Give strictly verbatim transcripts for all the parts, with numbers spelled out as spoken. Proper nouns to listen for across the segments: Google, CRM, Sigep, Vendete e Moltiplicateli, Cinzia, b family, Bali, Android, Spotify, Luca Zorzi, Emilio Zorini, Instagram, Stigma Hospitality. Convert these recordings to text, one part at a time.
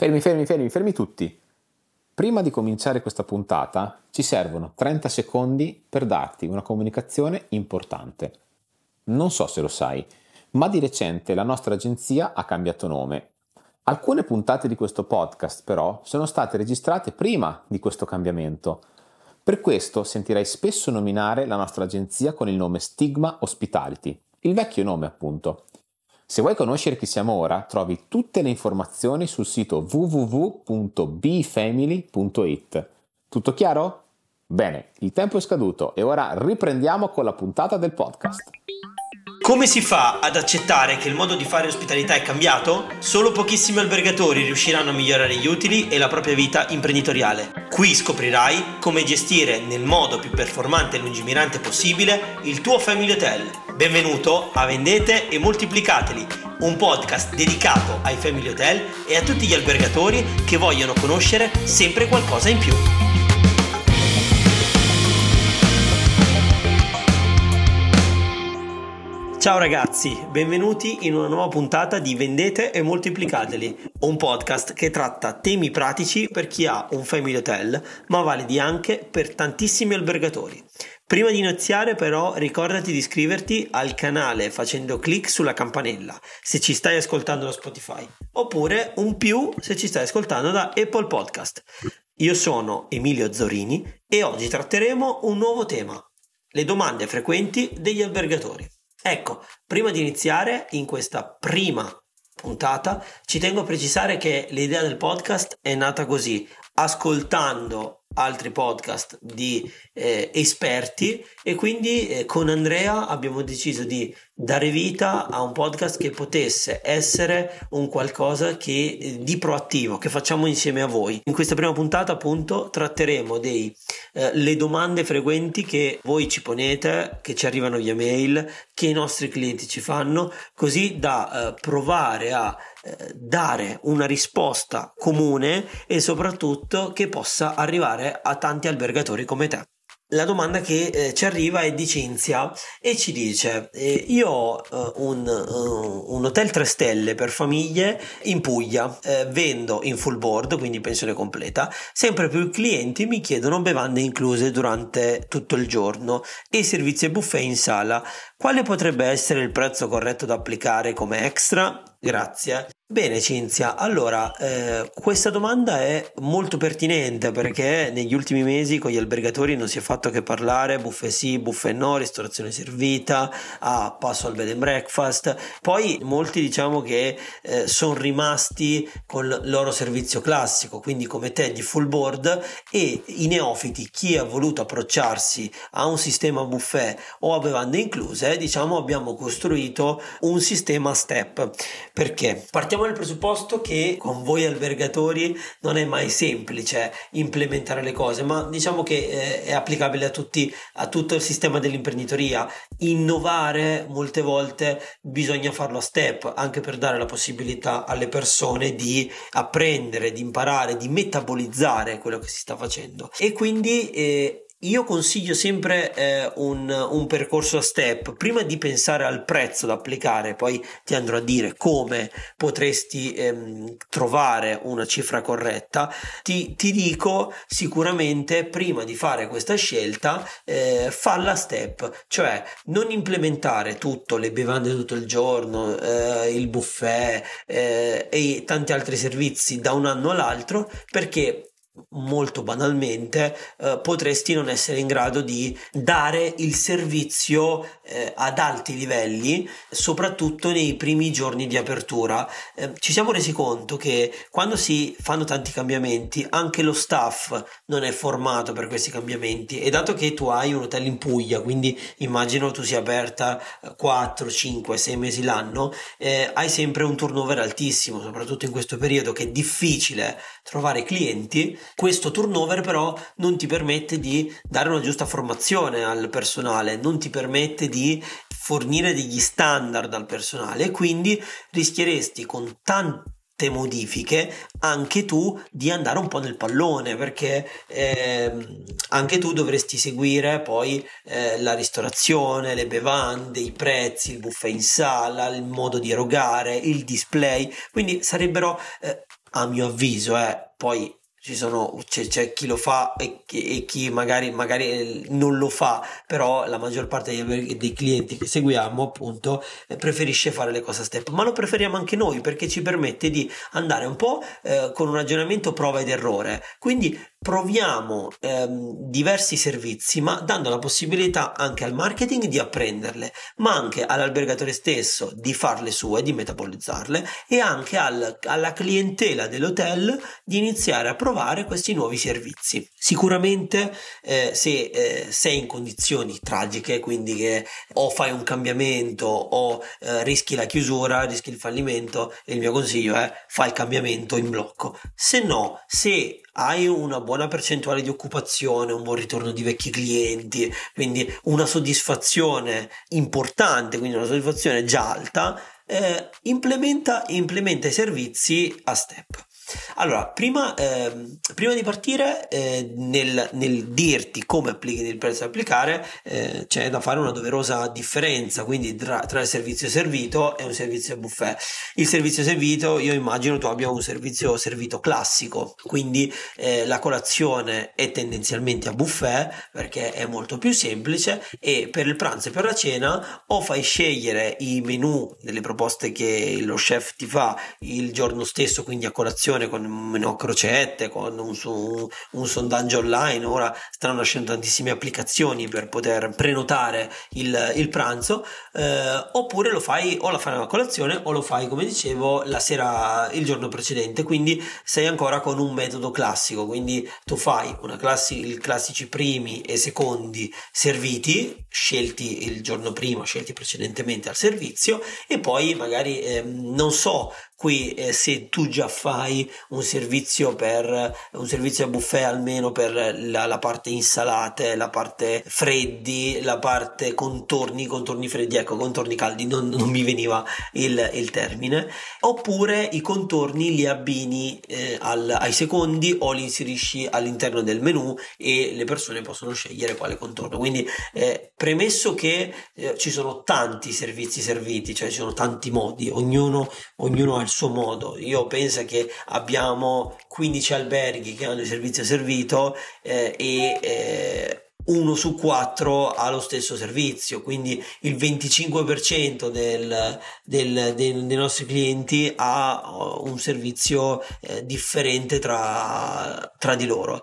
Fermi, fermi, fermi, fermi tutti. Prima di cominciare questa puntata ci servono trenta secondi per darti una comunicazione importante. Non so se lo sai, ma di recente la nostra agenzia ha cambiato nome. Alcune puntate di questo podcast però sono state registrate prima di questo cambiamento. Per questo sentirai spesso nominare la nostra agenzia con il nome Stigma Hospitality, il vecchio nome appunto. Se vuoi conoscere chi siamo ora, trovi tutte le informazioni sul sito w w w punto b family punto i t. Tutto chiaro? Bene, il tempo è scaduto e ora riprendiamo con la puntata del podcast. Come si fa ad accettare che il modo di fare ospitalità è cambiato? Solo pochissimi albergatori riusciranno a migliorare gli utili e la propria vita imprenditoriale. Qui scoprirai come gestire nel modo più performante e lungimirante possibile il tuo family hotel. Benvenuto a Vendete e Moltiplicateli, un podcast dedicato ai family hotel e a tutti gli albergatori che vogliono conoscere sempre qualcosa in più. Ciao ragazzi, benvenuti in una nuova puntata di Vendete e Moltiplicateli, un podcast che tratta temi pratici per chi ha un family hotel, ma validi anche per tantissimi albergatori. Prima di iniziare però ricordati di iscriverti al canale facendo clic sulla campanella se ci stai ascoltando da Spotify, oppure un più se ci stai ascoltando da Apple Podcast. Io sono Emilio Zorini e oggi tratteremo un nuovo tema, le domande frequenti degli albergatori. Ecco, prima di iniziare in questa prima puntata ci tengo a precisare che l'idea del podcast è nata così, ascoltando altri podcast di eh, esperti, e quindi eh, con Andrea abbiamo deciso di dare vita a un podcast che potesse essere un qualcosa che, eh, di proattivo, che facciamo insieme a voi. In questa prima puntata appunto tratteremo dei eh, le domande frequenti che voi ci ponete, che ci arrivano via mail, che i nostri clienti ci fanno, così da eh, provare a dare una risposta comune e soprattutto che possa arrivare a tanti albergatori come te. La domanda che eh, ci arriva è di Cinzia e ci dice eh, io ho eh, un, uh, un hotel tre stelle per famiglie in Puglia, eh, vendo in full board, quindi pensione completa, sempre più clienti mi chiedono bevande incluse durante tutto il giorno e servizi e buffet in sala, quale potrebbe essere il prezzo corretto da applicare come extra? Grazie. Bene Cinzia, allora eh, questa domanda è molto pertinente perché negli ultimi mesi con gli albergatori non si è fatto che parlare, buffet sì, buffet no, ristorazione servita, ah, passo al bed and breakfast, poi molti diciamo che eh, sono rimasti col loro servizio classico, quindi come te di full board, e i neofiti, chi ha voluto approcciarsi a un sistema buffet o a bevande incluse, diciamo abbiamo costruito un sistema step. Perché? Partiamo dal presupposto che con voi albergatori non è mai semplice implementare le cose, ma diciamo che è applicabile a tutti, a tutto il sistema dell'imprenditoria. Innovare molte volte bisogna farlo a step, anche per dare la possibilità alle persone di apprendere, di imparare, di metabolizzare quello che si sta facendo, e quindi eh, io consiglio sempre eh, un, un percorso a step prima di pensare al prezzo da applicare. Poi ti andrò a dire come potresti ehm, trovare una cifra corretta. Ti, ti dico sicuramente prima di fare questa scelta eh, falla step, cioè non implementare tutto, le bevande tutto il giorno, eh, il buffet eh, e tanti altri servizi da un anno all'altro, perché molto banalmente eh, potresti non essere in grado di dare il servizio eh, ad alti livelli, soprattutto nei primi giorni di apertura. Eh, ci siamo resi conto che quando si fanno tanti cambiamenti anche lo staff non è formato per questi cambiamenti, e dato che tu hai un hotel in Puglia, quindi immagino tu sia aperta quattro, cinque, sei mesi l'anno, eh, hai sempre un turnover altissimo, soprattutto in questo periodo che è difficile trovare clienti. Questo turnover però non ti permette di dare una giusta formazione al personale, non ti permette di fornire degli standard al personale, e quindi rischieresti con tanti te modifiche, anche tu di andare un po' nel pallone, perché eh, anche tu dovresti seguire poi eh, la ristorazione, le bevande, i prezzi, il buffet in sala, il modo di erogare, il display, quindi sarebbero eh, a mio avviso eh, poi ci sono, c'è, c'è chi lo fa e chi, e chi magari, magari non lo fa, però la maggior parte dei, dei clienti che seguiamo appunto preferisce fare le cose a step, ma lo preferiamo anche noi perché ci permette di andare un po' eh, con un ragionamento prova ed errore, quindi proviamo ehm, diversi servizi, ma dando la possibilità anche al marketing di apprenderle, ma anche all'albergatore stesso di farle sue, di metabolizzarle, e anche al, alla clientela dell'hotel di iniziare a provare questi nuovi servizi. Sicuramente eh, se eh, sei in condizioni tragiche, quindi che o fai un cambiamento o eh, rischi la chiusura, rischi il fallimento, il mio consiglio è fai il cambiamento in blocco. Se no, se hai una buona percentuale di occupazione, un buon ritorno di vecchi clienti, quindi una soddisfazione importante, quindi una soddisfazione già alta, eh, implementa, implementa i servizi a step. Allora, prima, eh, prima di partire eh, nel, nel dirti come applichi il prezzo da applicare, eh, c'è da fare una doverosa differenza, quindi tra, tra il servizio servito e un servizio buffet. Il servizio servito, io immagino tu abbia un servizio servito classico, quindi eh, la colazione è tendenzialmente a buffet perché è molto più semplice, e per il pranzo e per la cena o fai scegliere i menù delle proposte che lo chef ti fa il giorno stesso, quindi a colazione con meno crocette, con un, un, un sondaggio online. Ora stanno nascendo tantissime applicazioni per poter prenotare il, il pranzo, eh, oppure lo fai o la fai alla colazione o lo fai, come dicevo, la sera il giorno precedente, quindi sei ancora con un metodo classico, quindi tu fai una classi, il classici primi e secondi serviti scelti il giorno prima, scelti precedentemente al servizio, e poi magari eh, non so qui eh, se tu già fai un servizio per un servizio a buffet almeno per la, la parte insalate, la parte freddi, la parte contorni, contorni freddi, ecco, contorni caldi, non, non mi veniva il, il termine, oppure i contorni li abbini eh, al, ai secondi o li inserisci all'interno del menu e le persone possono scegliere quale contorno. Quindi eh, premesso che eh, ci sono tanti servizi serviti, cioè ci sono tanti modi, ognuno, ognuno ha suo modo. Io penso che abbiamo quindici alberghi che hanno il servizio servito eh, e eh, uno su quattro ha lo stesso servizio, quindi il venticinque per cento del, del, del, dei nostri clienti ha un servizio eh, differente tra, tra di loro.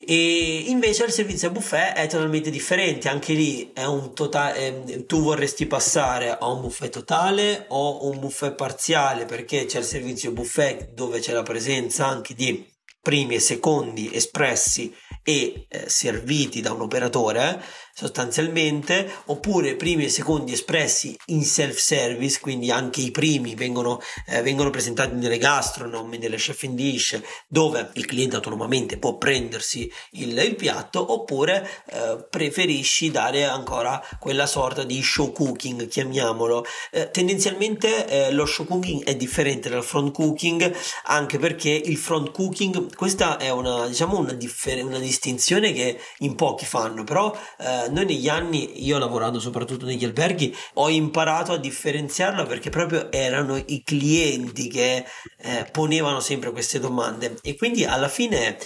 E invece il servizio a buffet è totalmente differente, anche lì è un totale, eh, tu vorresti passare a un buffet totale o un buffet parziale, perché c'è il servizio buffet dove c'è la presenza anche di primi e secondi espressi e eh, serviti da un operatore sostanzialmente, oppure primi e secondi espressi in self-service, quindi anche i primi vengono, eh, vengono presentati nelle gastronom, nelle chef in dish, dove il cliente autonomamente può prendersi il, il piatto, oppure eh, preferisci dare ancora quella sorta di show cooking, chiamiamolo. Eh, tendenzialmente eh, lo show cooking è differente dal front cooking, anche perché il front cooking, questa è una, diciamo una, differ- una distinzione che in pochi fanno, però eh, noi negli anni, io lavorando soprattutto negli alberghi, ho imparato a differenziarla perché proprio erano i clienti che eh, ponevano sempre queste domande, e quindi alla fine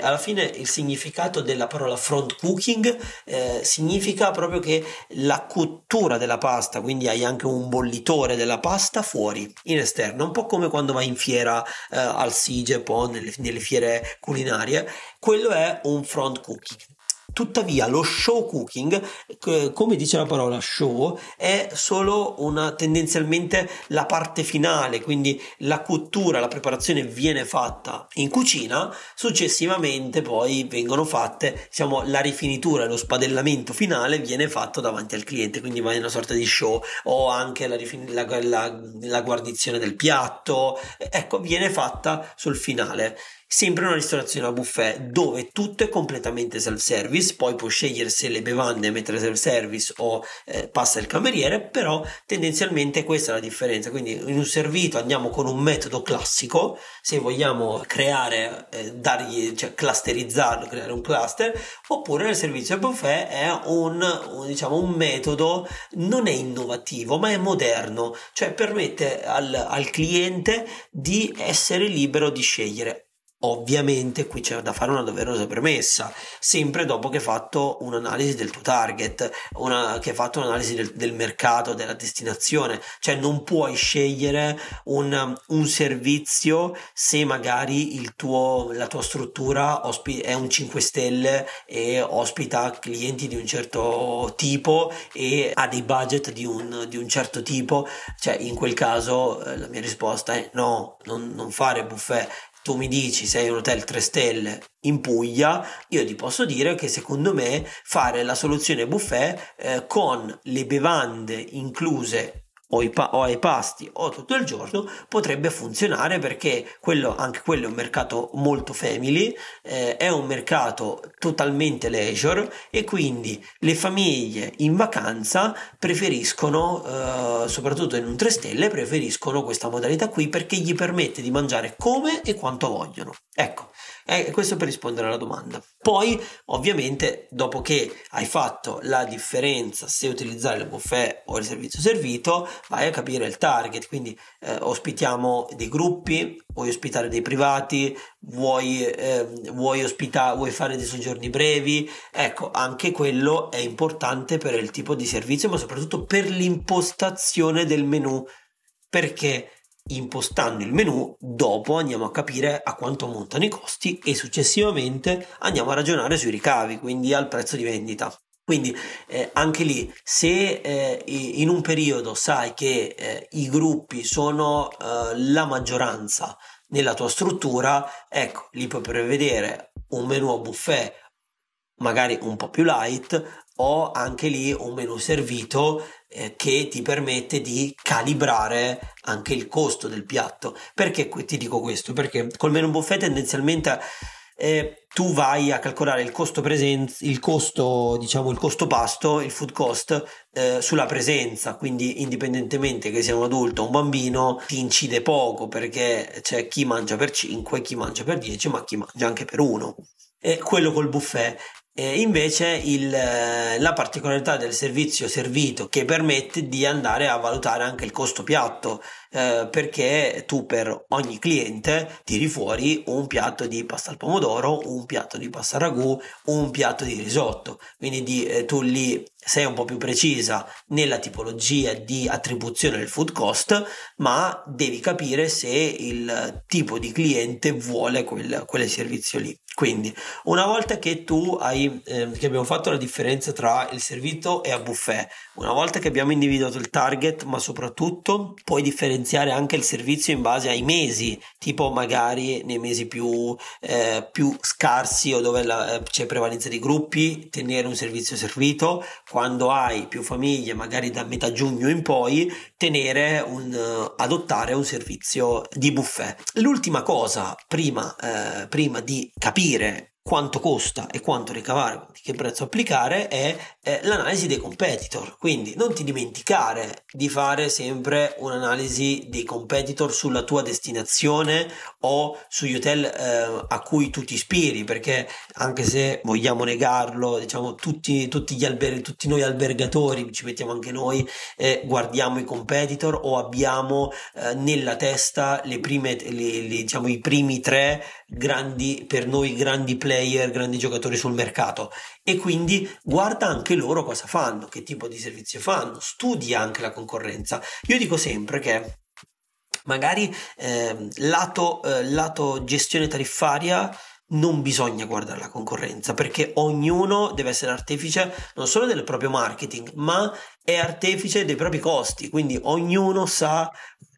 alla fine il significato della parola front cooking eh, significa proprio che la cottura della pasta, quindi hai anche un bollitore della pasta fuori in esterno, un po' come quando vai in fiera eh, al Sigep o nelle, nelle fiere culinarie, quello è un front cooking. Tuttavia lo show cooking, come dice la parola show, è solo una, tendenzialmente la parte finale, quindi la cottura, la preparazione viene fatta in cucina, successivamente poi vengono fatte, diciamo, la rifinitura, lo spadellamento finale viene fatto davanti al cliente, quindi va in una sorta di show, o anche la, rifin- la, la, la guarnizione del piatto, ecco, viene fatta sul finale. Sempre una ristorazione a buffet dove tutto è completamente self-service, poi puoi scegliere se le bevande mettere self-service o eh, passa il cameriere, però tendenzialmente questa è la differenza. Quindi in un servito andiamo con un metodo classico, se vogliamo creare, eh, dargli, cioè clusterizzarlo, creare un cluster, oppure nel servizio a buffet è un, un, diciamo, un metodo, non è innovativo ma è moderno, cioè permette al, al cliente di essere libero di scegliere. Ovviamente qui c'è da fare una doverosa premessa, sempre dopo che hai fatto un'analisi del tuo target, una, che hai fatto un'analisi del, del mercato, della destinazione. Cioè non puoi scegliere un, un servizio se magari il tuo, la tua struttura ospi- è un cinque stelle e ospita clienti di un certo tipo e ha dei budget di un, di un certo tipo. Cioè in quel caso la mia risposta è no, non, non fare buffet. Tu mi dici sei un hotel tre stelle in Puglia, io ti posso dire che secondo me fare la soluzione buffet eh, con le bevande incluse o, i pa- o ai pasti o tutto il giorno potrebbe funzionare, perché quello, anche quello è un mercato molto family, eh, è un mercato totalmente leisure e quindi le famiglie in vacanza preferiscono, eh, soprattutto in un tre stelle, preferiscono questa modalità qui perché gli permette di mangiare come e quanto vogliono. Ecco, eh, questo per rispondere alla domanda. Poi ovviamente dopo che hai fatto la differenza se utilizzare il buffet o il servizio servito, vai a capire il target, quindi eh, ospitiamo dei gruppi, vuoi ospitare dei privati, vuoi, eh, vuoi, ospita- vuoi fare dei soggiorni brevi. Ecco, anche quello è importante per il tipo di servizio, ma soprattutto per l'impostazione del menù, perché impostando il menù dopo andiamo a capire a quanto montano i costi e successivamente andiamo a ragionare sui ricavi, quindi al prezzo di vendita. Quindi eh, anche lì, se eh, in un periodo sai che eh, i gruppi sono eh, la maggioranza nella tua struttura, ecco, lì puoi prevedere un menù a buffet magari un po' più light o anche lì un menù servito eh, che ti permette di calibrare anche il costo del piatto. Perché ti dico questo? Perché col menù buffet tendenzialmente Eh, tu vai a calcolare il costo presenza, il costo, diciamo, il costo pasto, il food cost eh, sulla presenza, quindi indipendentemente che sia un adulto o un bambino ti incide poco, perché c'è chi mangia per cinque, chi mangia per dieci, ma chi mangia anche per uno. E quello col buffet. E invece il, la particolarità del servizio servito che permette di andare a valutare anche il costo piatto, eh, perché tu per ogni cliente tiri fuori un piatto di pasta al pomodoro, un piatto di pasta al ragù, un piatto di risotto, quindi di, eh, tu lì sei un po' più precisa nella tipologia di attribuzione del food cost, ma devi capire se il tipo di cliente vuole quel, quel servizio lì. Quindi una volta che tu hai eh, che abbiamo fatto la differenza tra il servito e a buffet, una volta che abbiamo individuato il target, ma soprattutto puoi differenziare anche il servizio in base ai mesi, tipo magari nei mesi più, eh, più scarsi o dove la, eh, c'è prevalenza di gruppi, tenere un servizio servito. Quando hai più famiglie, magari da metà giugno in poi, tenere un uh, adottare un servizio di buffet. L'ultima cosa prima, eh, prima di capire quanto costa e quanto ricavare, che prezzo applicare, è eh, l'analisi dei competitor. Quindi non ti dimenticare di fare sempre un'analisi dei competitor sulla tua destinazione o sugli hotel eh, a cui tu ti ispiri, perché anche se vogliamo negarlo, diciamo tutti, tutti gli alberghi, tutti noi albergatori, ci mettiamo anche noi, eh, guardiamo i competitor o abbiamo eh, nella testa le prime, le, le, diciamo i primi tre grandi, per noi grandi player, grandi giocatori sul mercato, e quindi guarda anche loro cosa fanno, che tipo di servizio fanno, studia anche la concorrenza. Io dico sempre che magari eh, lato, eh, lato gestione tariffaria non bisogna guardare la concorrenza, perché ognuno deve essere artefice non solo del proprio marketing, ma è artefice dei propri costi, quindi ognuno sa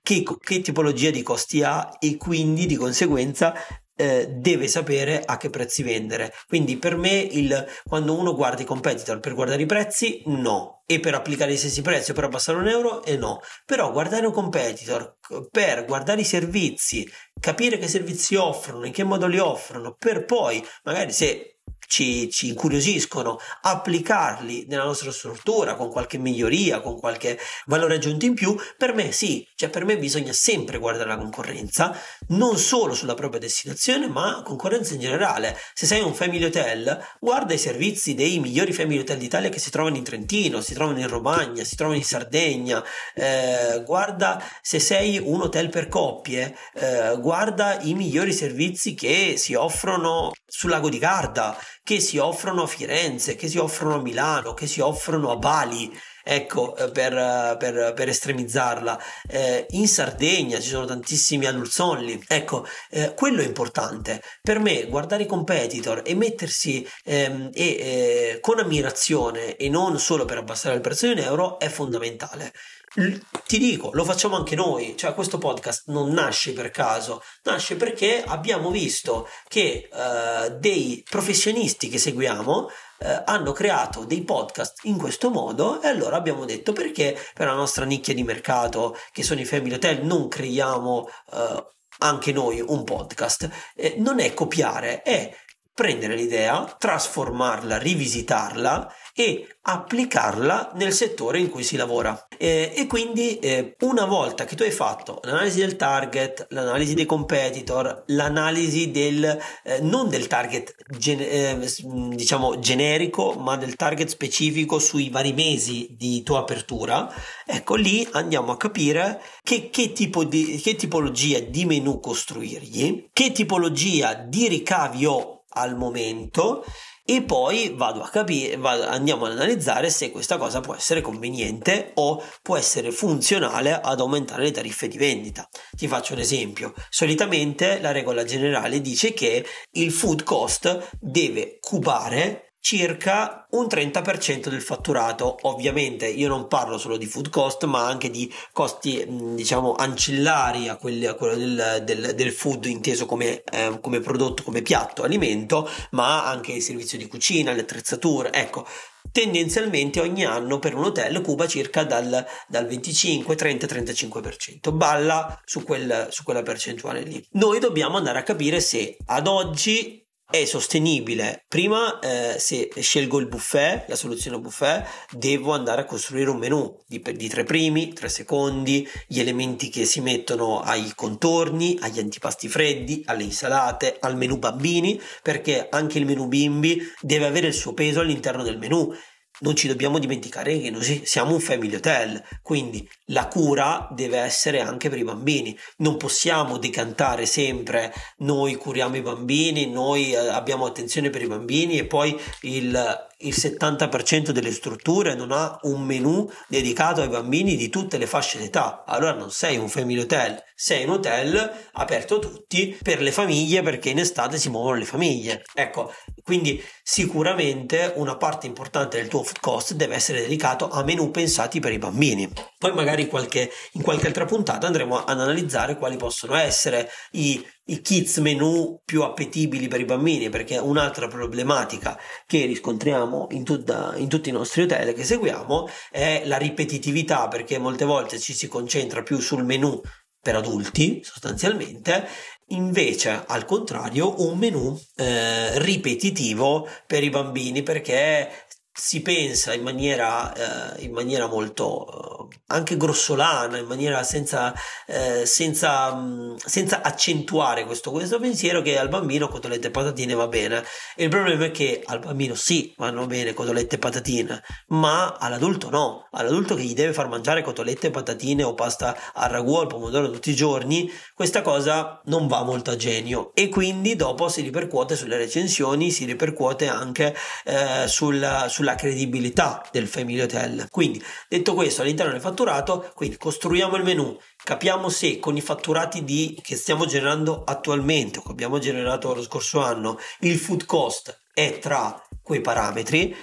che, che tipologia di costi ha e quindi di conseguenza eh, deve sapere a che prezzi vendere. Quindi per me il, quando uno guarda i competitor per guardare i prezzi, no, e per applicare gli stessi prezzi o per abbassare un euro, e no, però guardare un competitor per guardare i servizi, capire che servizi offrono, in che modo li offrono, per poi magari se Ci, ci incuriosiscono, applicarli nella nostra struttura con qualche miglioria, con qualche valore aggiunto in più. Per me sì, cioè per me bisogna sempre guardare la concorrenza, non solo sulla propria destinazione, ma concorrenza in generale. Se sei un family hotel, guarda i servizi dei migliori family hotel d'Italia che si trovano in Trentino, si trovano in Romagna, si trovano in Sardegna, eh, guarda se sei un hotel per coppie, eh, guarda i migliori servizi che si offrono sul lago di Garda, che si offrono a Firenze, che si offrono a Milano, che si offrono a Bali, ecco, per, per, per estremizzarla, eh, in Sardegna ci sono tantissimi adults only, ecco, eh, quello è importante per me, guardare i competitor e mettersi ehm, e, eh, con ammirazione e non solo per abbassare il prezzo di un euro è fondamentale. Ti dico, lo facciamo anche noi, cioè questo podcast non nasce per caso, nasce perché abbiamo visto che eh, dei professionisti che seguiamo eh, hanno creato dei podcast in questo modo, e allora abbiamo detto perché per la nostra nicchia di mercato, che sono i family hotel, non creiamo eh, anche noi un podcast. Eh, non è copiare, è prendere l'idea, trasformarla, rivisitarla e applicarla nel settore in cui si lavora, eh, e quindi eh, una volta che tu hai fatto l'analisi del target, l'analisi dei competitor, l'analisi del eh, non del target gene- eh, diciamo generico, ma del target specifico sui vari mesi di tua apertura, ecco lì andiamo a capire che, che tipo di che tipologia di menu costruirgli, che tipologia di ricavi ho al momento, e poi vado a capire, vado, andiamo ad analizzare se questa cosa può essere conveniente o può essere funzionale ad aumentare le tariffe di vendita. Ti faccio un esempio: solitamente la regola generale dice che il food cost deve cubare circa un trenta per cento del fatturato. Ovviamente io non parlo solo di food cost, ma anche di costi diciamo ancillari a, quelli, a quello del, del, del food inteso come, eh, come prodotto, come piatto, alimento, ma anche il servizio di cucina, le attrezzature. Ecco, tendenzialmente ogni anno per un hotel cuba circa dal, dal venticinque, trenta, trentacinque per cento, balla su, quel, su quella percentuale lì. Noi dobbiamo andare a capire se ad oggi è sostenibile. Prima eh, se scelgo il buffet, la soluzione buffet, devo andare a costruire un menù di, di tre primi, tre secondi, gli elementi che si mettono ai contorni, agli antipasti freddi, alle insalate, al menù bambini, perché anche il menù bimbi deve avere il suo peso all'interno del menù. Non ci dobbiamo dimenticare che noi siamo un family hotel, quindi la cura deve essere anche per i bambini. Non possiamo decantare sempre noi curiamo i bambini, noi abbiamo attenzione per i bambini e poi il, il settanta per cento delle strutture non ha un menù dedicato ai bambini di tutte le fasce d'età. Allora non sei un family hotel, sei un hotel aperto a tutti per le famiglie, perché in estate si muovono le famiglie. Ecco, quindi sicuramente una parte importante del tuo food cost deve essere dedicato a menu pensati per i bambini. Poi magari qualche, in qualche altra puntata andremo ad analizzare quali possono essere i, i kids menu più appetibili per i bambini, perché un'altra problematica che riscontriamo in, tutta, in tutti i nostri hotel che seguiamo è la ripetitività, perché molte volte ci si concentra più sul menu per adulti sostanzialmente, invece al contrario un menu eh, ripetitivo per i bambini, perché si pensa in maniera, eh, in maniera molto eh, anche grossolana, in maniera senza, eh, senza, mh, senza accentuare questo, questo pensiero che al bambino cotolette e patatine va bene. E il problema è che al bambino sì, vanno bene cotolette e patatine, ma all'adulto no. All'adulto che gli deve far mangiare cotolette e patatine o pasta al ragù al pomodoro tutti i giorni, questa cosa non va molto a genio, e quindi dopo si ripercuote sulle recensioni, si ripercuote anche eh, sulla, sulla la credibilità del family hotel. Quindi, detto questo, all'interno del fatturato, quindi costruiamo il menù, capiamo se con i fatturati di, che stiamo generando attualmente o che abbiamo generato lo scorso anno, il food cost è tra quei parametri.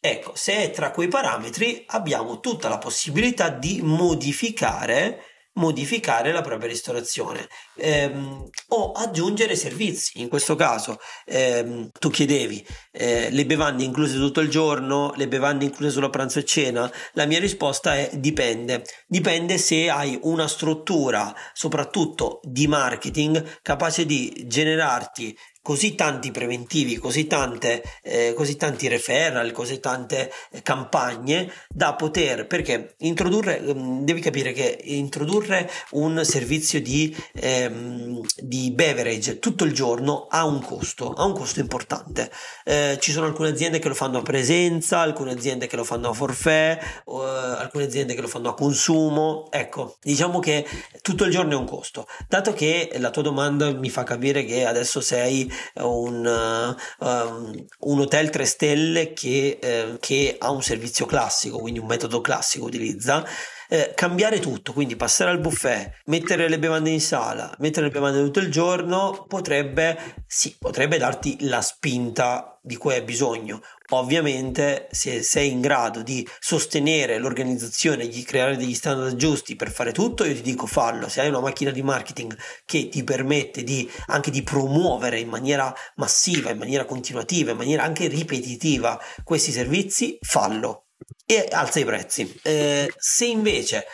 Ecco, se è tra quei parametri abbiamo tutta la possibilità di modificare modificare la propria ristorazione. Ehm, o aggiungere servizi. In questo caso ehm, tu chiedevi eh, le bevande incluse tutto il giorno, le bevande incluse solo a pranzo e cena. La mia risposta è dipende. Dipende se hai una struttura, soprattutto di marketing, capace di generarti così tanti preventivi, così tante, eh, così tanti referral, così tante campagne da poter, perché introdurre, devi capire che introdurre un servizio di, ehm, di beverage tutto il giorno ha un costo, ha un costo importante. Eh, ci sono alcune aziende che lo fanno a presenza, alcune aziende che lo fanno a forfait, eh, alcune aziende che lo fanno a consumo. Ecco, diciamo che tutto il giorno è un costo. Dato che la tua domanda mi fa capire che adesso sei Un, um, un hotel tre stelle che, eh, che ha un servizio classico, quindi un metodo classico utilizza, eh, cambiare tutto, quindi passare al buffet, mettere le bevande in sala, mettere le bevande tutto il giorno, potrebbe, sì, potrebbe darti la spinta di cui hai bisogno. Ovviamente se sei in grado di sostenere l'organizzazione, di creare degli standard giusti per fare tutto, io ti dico fallo. Se hai una macchina di marketing che ti permette di anche di promuovere in maniera massiva, in maniera continuativa, in maniera anche ripetitiva questi servizi, fallo e alza i prezzi. Eh, se invece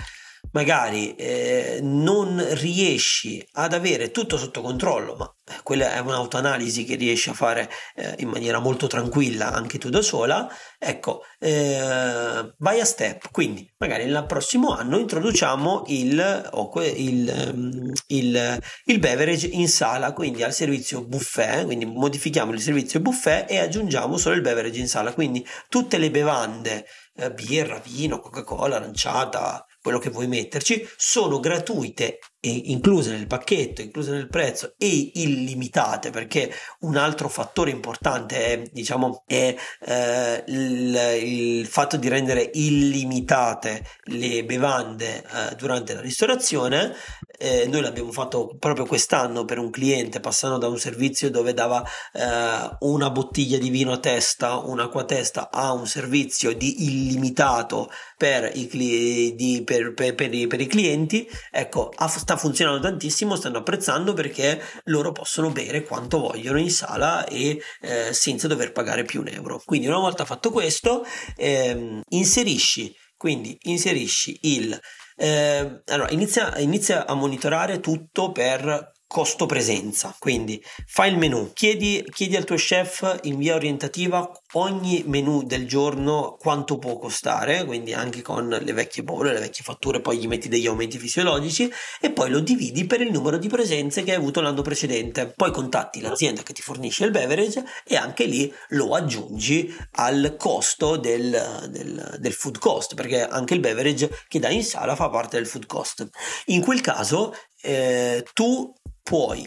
magari eh, non riesci ad avere tutto sotto controllo, ma quella è un'autoanalisi che riesci a fare eh, in maniera molto tranquilla anche tu da sola, ecco, eh, vai a step. Quindi magari nel prossimo anno introduciamo il, oh, il, il, il beverage in sala, quindi al servizio buffet, quindi modifichiamo il servizio buffet e aggiungiamo solo il beverage in sala, quindi tutte le bevande, eh, birra, vino, Coca-Cola, aranciata, quello che vuoi metterci, sono gratuite e incluse nel pacchetto, incluse nel prezzo e illimitate, perché un altro fattore importante è, diciamo, è eh, il, il fatto di rendere illimitate le bevande eh, durante la ristorazione. Eh, noi l'abbiamo fatto proprio quest'anno per un cliente, passando da un servizio dove dava eh, una bottiglia di vino a testa, un'acqua a testa, a un servizio di illimitato per i, cli- di, per, per, per i, per i clienti. Ecco, a, sta funzionando tantissimo, stanno apprezzando perché loro possono bere quanto vogliono in sala e eh, senza dover pagare più un euro. Quindi una volta fatto questo, ehm, inserisci, quindi inserisci il... Eh, allora inizia, inizia a monitorare tutto per costo presenza, quindi fai il menu, chiedi, chiedi al tuo chef in via orientativa ogni menu del giorno quanto può costare, quindi anche con le vecchie bolle, le vecchie fatture, poi gli metti degli aumenti fisiologici e poi lo dividi per il numero di presenze che hai avuto l'anno precedente, poi contatti l'azienda che ti fornisce il beverage e anche lì lo aggiungi al costo del, del, del food cost, perché anche il beverage che dai in sala fa parte del food cost. In quel caso eh, tu Puoi,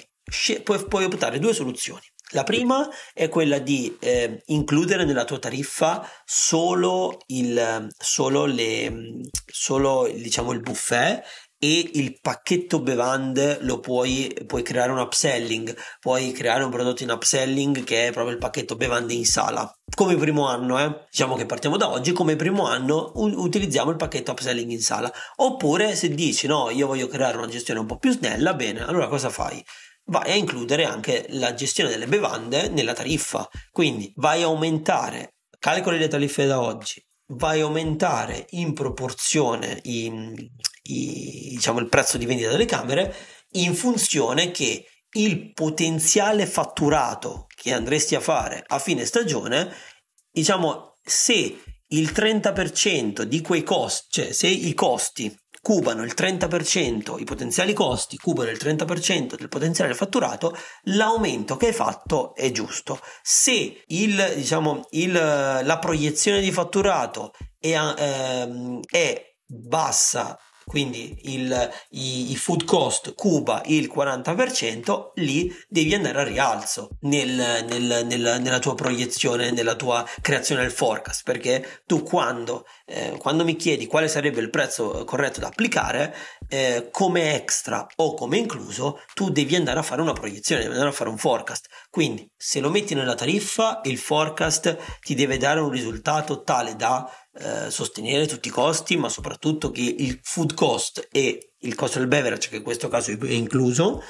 puoi, puoi optare due soluzioni. La prima è quella di eh, includere nella tua tariffa solo il, solo le, solo, diciamo, il buffet e il pacchetto bevande. Lo puoi, puoi creare un upselling, puoi creare un prodotto in upselling che è proprio il pacchetto bevande in sala. Come primo anno, eh? Diciamo che partiamo da oggi, come primo anno u- utilizziamo il pacchetto upselling in sala. Oppure se dici no, io voglio creare una gestione un po' più snella, bene, allora cosa fai? Vai a includere anche la gestione delle bevande nella tariffa, quindi vai a aumentare, calcoli le tariffe da oggi, vai a aumentare in proporzione i, i, diciamo, il prezzo di vendita delle camere in funzione che il potenziale fatturato che andresti a fare a fine stagione, diciamo, se il trenta per cento di quei costi, cioè se i costi cubano il trenta per cento, i potenziali costi cubano il trenta per cento del potenziale fatturato, l'aumento che hai fatto è giusto. Se il, diciamo, il, la proiezione di fatturato è, ehm, è bassa, quindi il, i, i food cost cuba il quaranta per cento, lì devi andare al rialzo nel, nel, nel, nella tua proiezione, nella tua creazione del forecast, perché tu quando, eh, quando mi chiedi quale sarebbe il prezzo corretto da applicare, eh, come extra o come incluso, tu devi andare a fare una proiezione, devi andare a fare un forecast. Quindi se lo metti nella tariffa, il forecast ti deve dare un risultato tale da Eh, sostenere tutti i costi, ma soprattutto che il food cost e il costo del beverage, che in questo caso è incluso,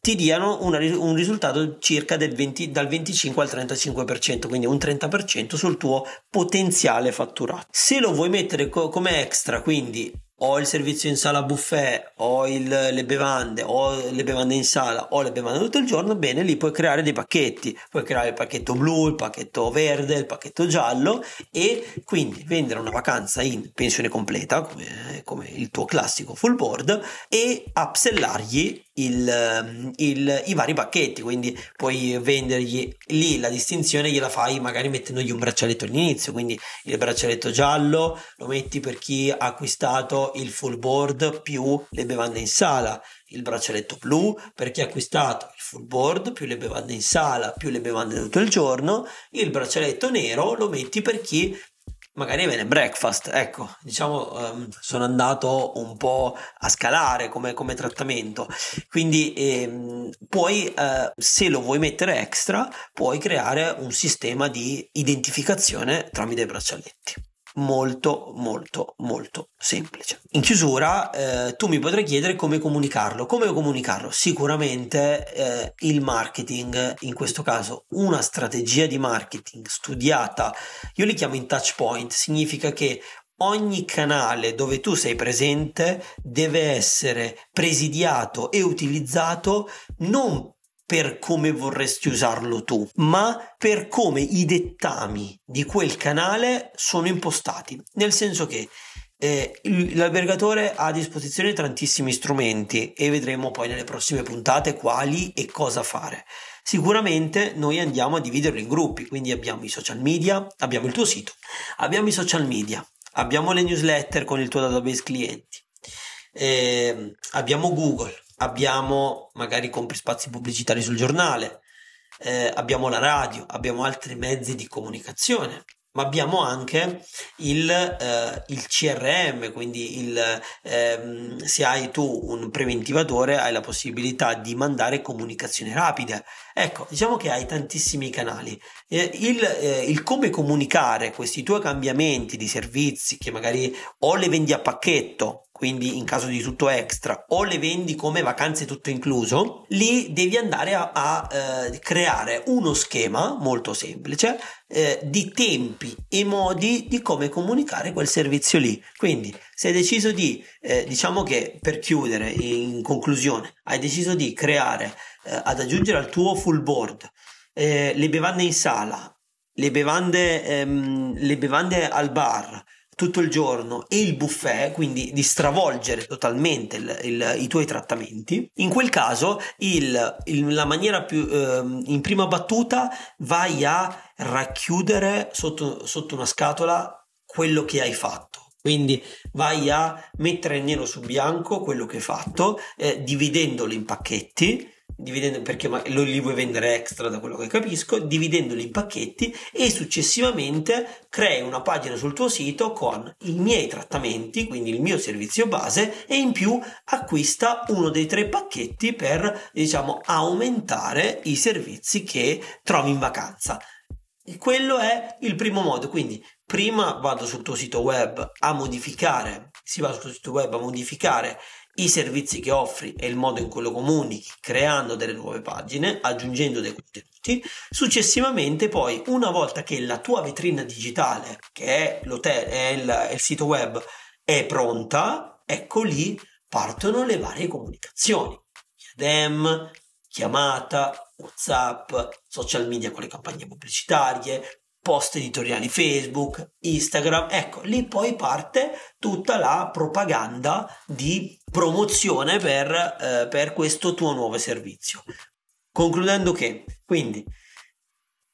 ti diano una, un risultato circa del venti, dal venticinque al trentacinque per cento, quindi un trenta per cento sul tuo potenziale fatturato. Se lo vuoi mettere co- come extra, quindi ho il servizio in sala buffet, ho il, le bevande, ho le bevande in sala, ho le bevande tutto il giorno, bene, lì puoi creare dei pacchetti, puoi creare il pacchetto blu, il pacchetto verde, il pacchetto giallo, e quindi vendere una vacanza in pensione completa, come, come il tuo classico full board, e upsellargli il, il, i vari pacchetti. Quindi puoi vendergli lì, la distinzione gliela fai magari mettendogli un braccialetto all'inizio, quindi il braccialetto giallo lo metti per chi ha acquistato il full board più le bevande in sala, il braccialetto blu per chi ha acquistato il full board più le bevande in sala più le bevande tutto il giorno, il braccialetto nero lo metti per chi magari viene breakfast. Ecco, diciamo ehm, sono andato un po' a scalare come, come trattamento, quindi ehm, poi eh, se lo vuoi mettere extra puoi creare un sistema di identificazione tramite i braccialetti. Molto molto molto semplice. In chiusura eh, tu mi potrai chiedere come comunicarlo. Come comunicarlo? Sicuramente eh, il marketing, in questo caso una strategia di marketing studiata, io li chiamo in touch point, significa che ogni canale dove tu sei presente deve essere presidiato e utilizzato non per come vorresti usarlo tu, ma per come i dettami di quel canale sono impostati, nel senso che eh, l'albergatore ha a disposizione tantissimi strumenti e vedremo poi nelle prossime puntate quali e cosa fare. Sicuramente noi andiamo a dividerlo in gruppi, quindi abbiamo i social media, abbiamo il tuo sito, abbiamo i social media, abbiamo le newsletter con il tuo database clienti, eh, abbiamo Google, abbiamo magari compri spazi pubblicitari sul giornale, eh, abbiamo la radio, abbiamo altri mezzi di comunicazione, ma abbiamo anche il, eh, il C R M, quindi il, ehm, se hai tu un preventivatore hai la possibilità di mandare comunicazioni rapide. Ecco, diciamo che hai tantissimi canali. Eh, il, eh, il come comunicare questi tuoi cambiamenti di servizi, che magari o le vendi a pacchetto, quindi in caso di tutto extra, o le vendi come vacanze tutto incluso, lì devi andare a, a eh, creare uno schema molto semplice eh, di tempi e modi di come comunicare quel servizio lì. Quindi se hai deciso di, eh, diciamo che per chiudere in conclusione, hai deciso di creare, eh, ad aggiungere al tuo full board eh, le bevande in sala, le bevande, ehm, le bevande al bar, tutto il giorno e il buffet, quindi di stravolgere totalmente il, il, i tuoi trattamenti, in quel caso il, il, la maniera più eh, in prima battuta vai a racchiudere sotto, sotto una scatola quello che hai fatto. Quindi vai a mettere nero su bianco quello che hai fatto, eh, dividendolo in pacchetti, dividendo, perché lo li vuoi vendere extra da quello che capisco, dividendoli in pacchetti, e successivamente crei una pagina sul tuo sito con i miei trattamenti, quindi il mio servizio base, e in più acquista uno dei tre pacchetti per, diciamo, aumentare i servizi che trovi in vacanza. Quello è il primo modo. Quindi prima vado sul tuo sito web a modificare, si va sul tuo sito web a modificare i servizi che offri e il modo in cui lo comunichi, creando delle nuove pagine, aggiungendo dei contenuti. Successivamente poi, una volta che la tua vetrina digitale, che è l'hotel, è il, è il sito web, è pronta, ecco lì partono le varie comunicazioni, D M, chiamata, WhatsApp, social media con le campagne pubblicitarie, post editoriali Facebook, Instagram. Ecco, lì poi parte tutta la propaganda di promozione per, eh, per questo tuo nuovo servizio. Concludendo che, quindi,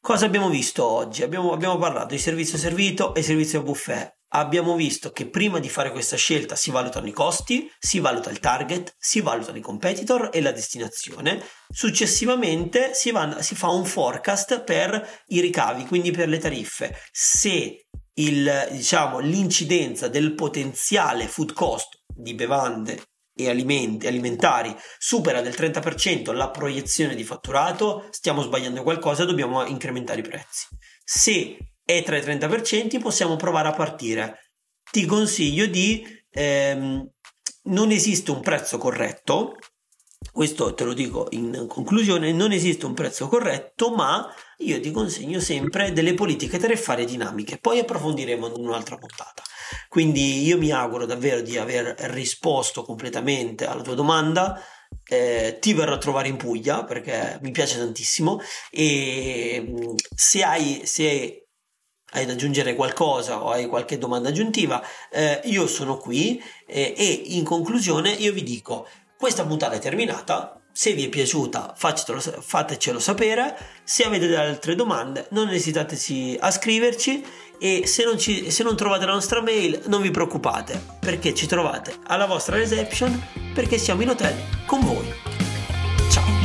cosa abbiamo visto oggi? Abbiamo, abbiamo parlato di servizio servito e servizio buffet. Abbiamo visto che prima di fare questa scelta si valutano i costi, si valuta il target, si valutano i competitor e la destinazione. Successivamente si, va, si fa un forecast per i ricavi, quindi per le tariffe. Se il, diciamo, l'incidenza del potenziale food cost di bevande e alimenti, alimentari supera del trenta per cento la proiezione di fatturato, stiamo sbagliando qualcosa, dobbiamo incrementare i prezzi. Se è tra i trenta per cento possiamo provare a partire. Ti consiglio di ehm, non esiste un prezzo corretto, Questo te lo dico in conclusione, non esiste un prezzo corretto, ma io ti consegno sempre delle politiche tariffarie dinamiche, poi approfondiremo in un'altra puntata. Quindi io mi auguro davvero di aver risposto completamente alla tua domanda, eh, ti verrò a trovare in Puglia perché mi piace tantissimo, e se hai... se hai da aggiungere qualcosa o hai qualche domanda aggiuntiva, eh, io sono qui, eh, e in conclusione io vi dico: questa puntata è terminata, se vi è piaciuta fatecelo sapere, se avete altre domande non esitateci a scriverci, e se non, ci, se non trovate la nostra mail non vi preoccupate, perché ci trovate alla vostra reception, perché siamo in hotel con voi. Ciao.